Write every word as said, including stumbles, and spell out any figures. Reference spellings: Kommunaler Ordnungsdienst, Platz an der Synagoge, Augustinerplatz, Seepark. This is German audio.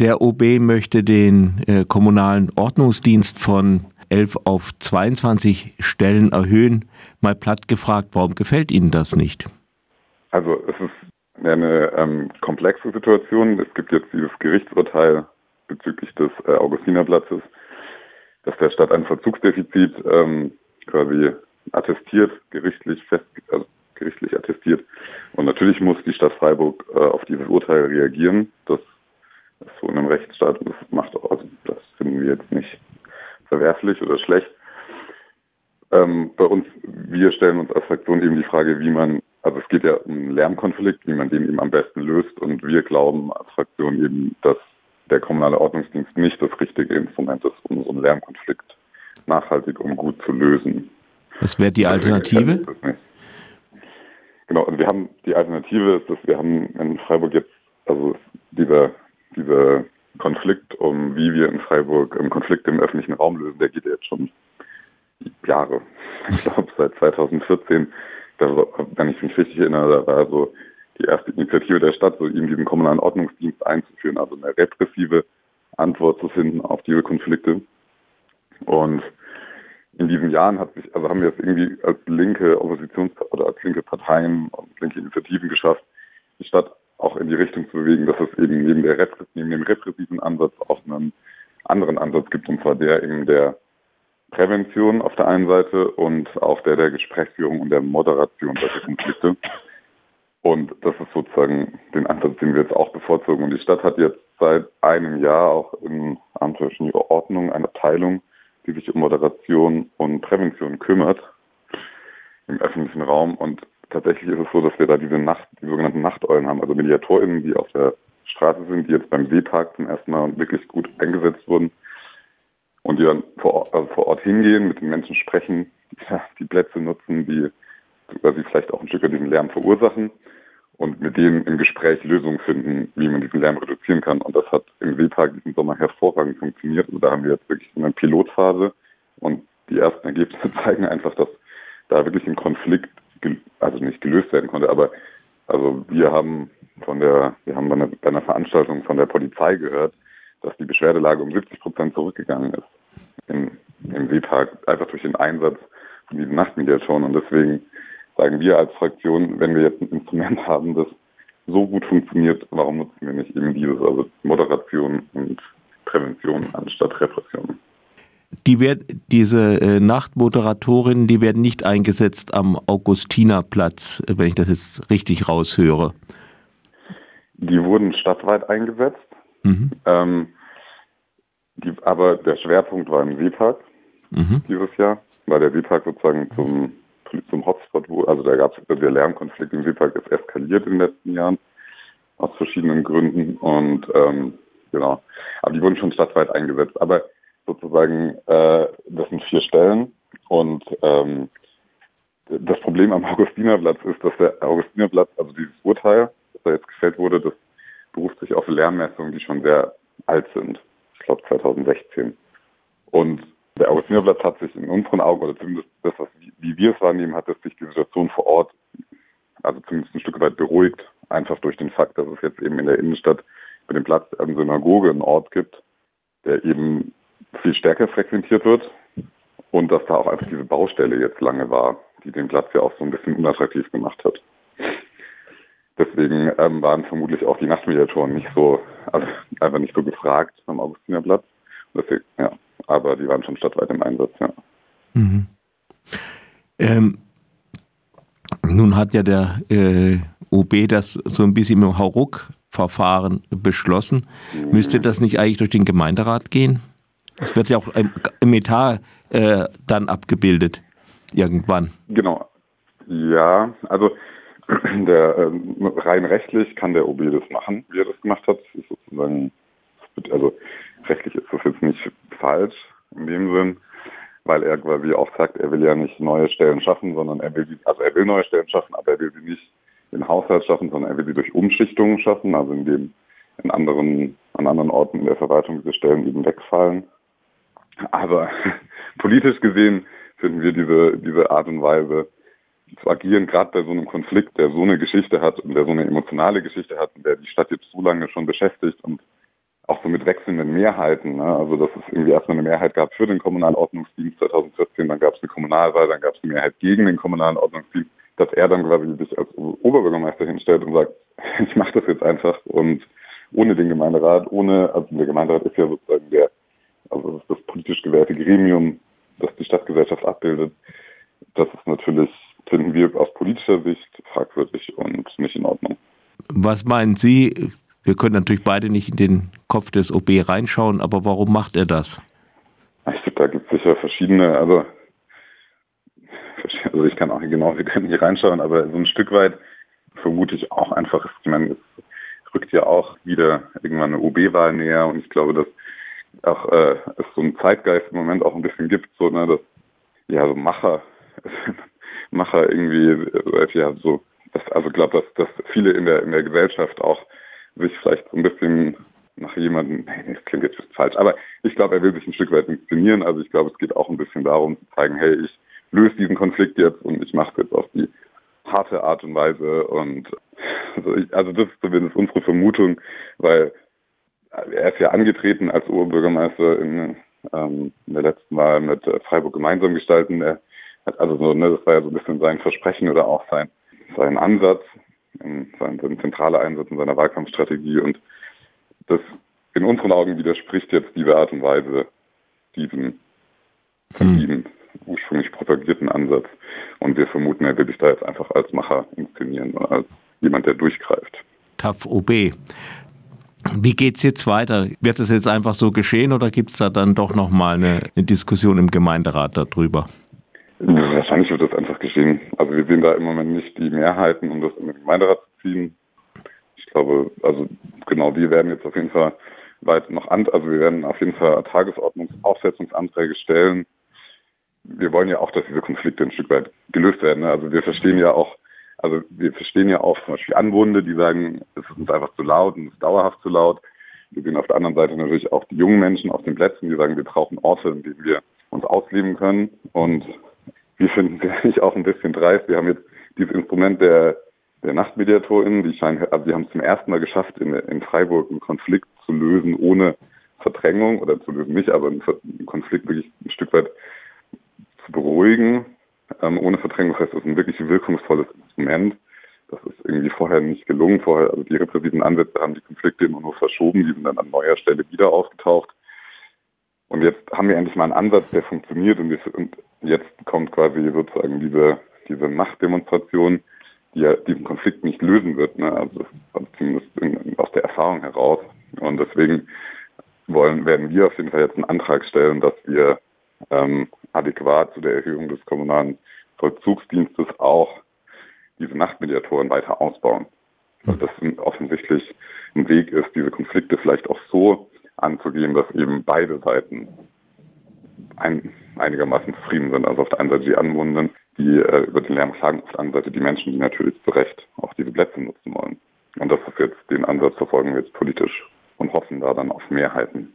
Der O B möchte den äh, Kommunalen Ordnungsdienst von elf auf zweiundzwanzig Stellen erhöhen. Mal platt gefragt, warum gefällt Ihnen das nicht? Also es ist eine ähm, komplexe Situation. Es gibt jetzt dieses Gerichtsurteil bezüglich des äh, Augustinerplatzes, dass der Stadt ein Verzugsdefizit ähm, quasi attestiert, gerichtlich fest, also gerichtlich attestiert. Und natürlich muss die Stadt Freiburg äh, auf dieses Urteil reagieren. Das ist so in einem Rechtsstaat und das macht auch, also das finden wir jetzt nicht verwerflich oder schlecht. Ähm, bei uns, wir stellen uns als Fraktion eben die Frage, wie man, also es geht ja um einen Lärmkonflikt, wie man den eben am besten löst, und wir glauben als Fraktion eben, dass der Kommunale Ordnungsdienst nicht das richtige Instrument ist, um so einen Lärmkonflikt nachhaltig und gut zu lösen. Was wäre die Alternative? Genau, und wir haben die Alternative ist, dass wir haben in Freiburg jetzt, also dieser dieser Konflikt um, wie wir in Freiburg einen Konflikt im öffentlichen Raum lösen, der geht ja jetzt schon Jahre. Ich glaube, seit zweitausendvierzehn, da war, wenn ich mich richtig erinnere, da war so die erste Initiative der Stadt, so eben diesen Kommunalen Ordnungsdienst einzuführen, also eine repressive Antwort zu finden auf diese Konflikte. Und in diesen Jahren hat sich, also haben wir es irgendwie als linke Oppositions- oder als linke Parteien und linke Initiativen geschafft, die Stadt auch in die Richtung zu bewegen, dass es eben neben, der, neben dem repressiven Ansatz auch einen anderen Ansatz gibt, und zwar der eben der Prävention auf der einen Seite und auch der der Gesprächsführung und der Moderation solcher Konflikte. Und das ist sozusagen den Ansatz, den wir jetzt auch bevorzugen. Und die Stadt hat jetzt seit einem Jahr auch im Amt für öffentliche Ordnung eine Abteilung, die sich um Moderation und Prävention kümmert im öffentlichen Raum. Und tatsächlich ist es so, dass wir da diese Nacht, die sogenannten Nachteulen haben, also MediatorInnen, die auf der Straße sind, die jetzt beim Seepark zum ersten Mal wirklich gut eingesetzt wurden und die dann vor Ort, also vor Ort hingehen, mit den Menschen sprechen, die Plätze nutzen, die quasi vielleicht auch ein Stück weit diesen Lärm verursachen und mit denen im Gespräch Lösungen finden, wie man diesen Lärm reduzieren kann. Und das hat im Seepark diesen Sommer hervorragend funktioniert. Also da haben wir jetzt wirklich eine Pilotphase und die ersten Ergebnisse zeigen einfach, dass da wirklich ein Konflikt also nicht gelöst werden konnte, aber also wir haben von der, wir haben bei einer, bei einer Veranstaltung von der Polizei ggehört, dass die Beschwerdelage um siebzig Prozent zurückgegangen ist im, im Seepark, einfach durch den Einsatz von diesen Nachtmediatoren. Und deswegen sagen wir als Fraktion, wenn wir jetzt ein Instrument haben, das so gut funktioniert, warum nutzen wir nicht eben dieses, also Moderation und Prävention anstatt Repression? Die werd, diese äh, Nachtmoderatorinnen, die werden nicht eingesetzt am Augustinerplatz, wenn ich das jetzt richtig raushöre. Die wurden stadtweit eingesetzt, mhm. ähm, die, aber der Schwerpunkt war im Seepark mhm. dieses Jahr, weil der Seepark sozusagen zum, zum Hotspot wurde. Also da gab es, der Lärmkonflikt im Seepark ist eskaliert in den letzten Jahren aus verschiedenen Gründen und ähm, genau. Aber die wurden schon stadtweit eingesetzt, aber sozusagen, äh, das sind vier Stellen und ähm, das Problem am Augustinerplatz ist, dass der Augustinerplatz, also dieses Urteil, das da jetzt gefällt wurde, das beruft sich auf Lärmmessungen, die schon sehr alt sind. Ich glaube zweitausendsechzehn. Und der Augustinerplatz hat sich in unseren Augen, oder zumindest das, was, wie wir es wahrnehmen, hat sich die Situation vor Ort, also zumindest ein Stück weit beruhigt, einfach durch den Fakt, dass es jetzt eben in der Innenstadt mit dem Platz an der Synagoge einen Ort gibt, der eben viel stärker frequentiert wird und dass da auch einfach diese Baustelle jetzt lange war, die den Platz ja auch so ein bisschen unattraktiv gemacht hat. Deswegen ähm, waren vermutlich auch die Nachtmediatoren nicht so, also einfach nicht so gefragt am Augustinerplatz. Deswegen, ja, aber die waren schon stadtweit im Einsatz, ja. Mhm. Ähm, nun hat ja der äh, O B das so ein bisschen im Hauruck-Verfahren beschlossen. Mhm. Müsste das nicht eigentlich durch den Gemeinderat gehen? Das wird ja auch im Etat äh, dann abgebildet, irgendwann. Genau. Ja, also der, ähm, rein rechtlich kann der O B das machen, wie er das gemacht hat. Das ist sozusagen, also rechtlich ist das jetzt nicht falsch in dem Sinn, weil er quasi auch sagt, er will ja nicht neue Stellen schaffen, sondern er will, die, also er will neue Stellen schaffen, aber er will sie nicht im Haushalt schaffen, sondern er will sie durch Umschichtungen schaffen, also indem in anderen, an anderen Orten in der Verwaltung diese Stellen eben wegfallen. Aber politisch gesehen finden wir diese, diese Art und Weise zu agieren, gerade bei so einem Konflikt, der so eine Geschichte hat und der so eine emotionale Geschichte hat und der die Stadt jetzt so lange schon beschäftigt und auch so wechselnden Mehrheiten, ne? Also dass es irgendwie erstmal eine Mehrheit gab für den Kommunalordnungsdienst zwanzig vierzehn, dann gab es eine Kommunalwahl, dann gab es eine Mehrheit gegen den Kommunalen Ordnungsdienst, dass er dann quasi sich als Oberbürgermeister hinstellt und sagt, ich mache das jetzt einfach und ohne den Gemeinderat, ohne, also der Gemeinderat ist ja sozusagen der, also das politisch gewählte Gremium, das die Stadtgesellschaft abbildet. Das ist natürlich, finden wir aus politischer Sicht fragwürdig und nicht in Ordnung. Was meinen Sie? Wir können natürlich beide nicht in den Kopf des O B reinschauen, aber warum macht er das? Also, da gibt es sicher verschiedene, also, also ich kann auch genau, wir können nicht reinschauen, aber so ein Stück weit vermute ich auch einfach, ich meine, es rückt ja auch wieder irgendwann eine O B-Wahl näher und ich glaube, dass auch äh, es so einen Zeitgeist im Moment auch ein bisschen gibt, so, ne, dass ja so Macher, Macher irgendwie, äh, ja so, dass, also ich glaube, dass, dass viele in der in der Gesellschaft auch sich vielleicht so ein bisschen nach jemandem, nee, das klingt jetzt falsch, aber ich glaube, er will sich ein Stück weit inszenieren. Also ich glaube, es geht auch ein bisschen darum zu zeigen, hey, ich löse diesen Konflikt jetzt und ich mache es jetzt auf die harte Art und Weise. Und also, ich, also das ist zumindest unsere Vermutung, weil er ist ja angetreten als Oberbürgermeister in, ähm, in der letzten Wahl mit Freiburg gemeinsam gestalten. Er hat also so, ne, das war ja so ein bisschen sein Versprechen oder auch sein, sein Ansatz. In seinem zentralen Einsatz in seiner Wahlkampfstrategie und das in unseren Augen widerspricht jetzt diese Art und Weise diesem von ihm ursprünglich propagierten Ansatz und wir vermuten, er will sich da jetzt einfach als Macher inszenieren oder als jemand, der durchgreift. T A F O B. Wie geht's jetzt weiter? Wird das jetzt einfach so geschehen oder gibt es da dann doch nochmal eine, eine Diskussion im Gemeinderat darüber? Wahrscheinlich wird das einfach geschehen. Also wir sehen da im Moment nicht die Mehrheiten, um das in den Gemeinderat zu ziehen. Ich glaube, also genau, wir werden jetzt auf jeden Fall weit noch an, also wir werden auf jeden Fall Tagesordnungsaufsetzungsanträge stellen. Wir wollen ja auch, dass diese Konflikte ein Stück weit gelöst werden. Ne? Also wir verstehen ja auch, also wir verstehen ja auch zum Beispiel Anwohner, die sagen, es ist uns einfach zu laut und es ist dauerhaft zu laut. Wir sehen auf der anderen Seite natürlich auch die jungen Menschen auf den Plätzen, die sagen, wir brauchen Orte, in denen wir uns ausleben können und wir finden es eigentlich auch ein bisschen dreist. Wir haben jetzt dieses Instrument der, der NachtmediatorInnen, die scheinen, also die haben es zum ersten Mal geschafft, in, in Freiburg einen Konflikt zu lösen ohne Verdrängung oder zu lösen nicht, aber einen, einen Konflikt wirklich ein Stück weit zu beruhigen, ähm, ohne Verdrängung. Das heißt, das ist ein wirklich wirkungsvolles Instrument. Das ist irgendwie vorher nicht gelungen. Vorher, also die repressiven Ansätze haben die Konflikte immer nur verschoben, die sind dann an neuer Stelle wieder aufgetaucht. Und jetzt haben wir endlich mal einen Ansatz, der funktioniert und jetzt kommt quasi sozusagen diese, diese Machtdemonstration, die ja diesen Konflikt nicht lösen wird, ne? Also, also zumindest in, aus der Erfahrung heraus. Und deswegen wollen, werden wir auf jeden Fall jetzt einen Antrag stellen, dass wir ähm, adäquat zu der Erhöhung des kommunalen Vollzugsdienstes auch diese Nachtmediatoren weiter ausbauen. Weil das offensichtlich ein Weg ist, diese Konflikte vielleicht auch so anzugehen, dass eben beide Seiten ein, einigermaßen zufrieden sind. Also auf der einen Seite die Anwohner, die äh, über den Lärm klagen, auf der anderen Seite die Menschen, die natürlich zu Recht auch diese Plätze nutzen wollen. Und das ist jetzt, den Ansatz verfolgen wir jetzt politisch und hoffen da dann auf Mehrheiten.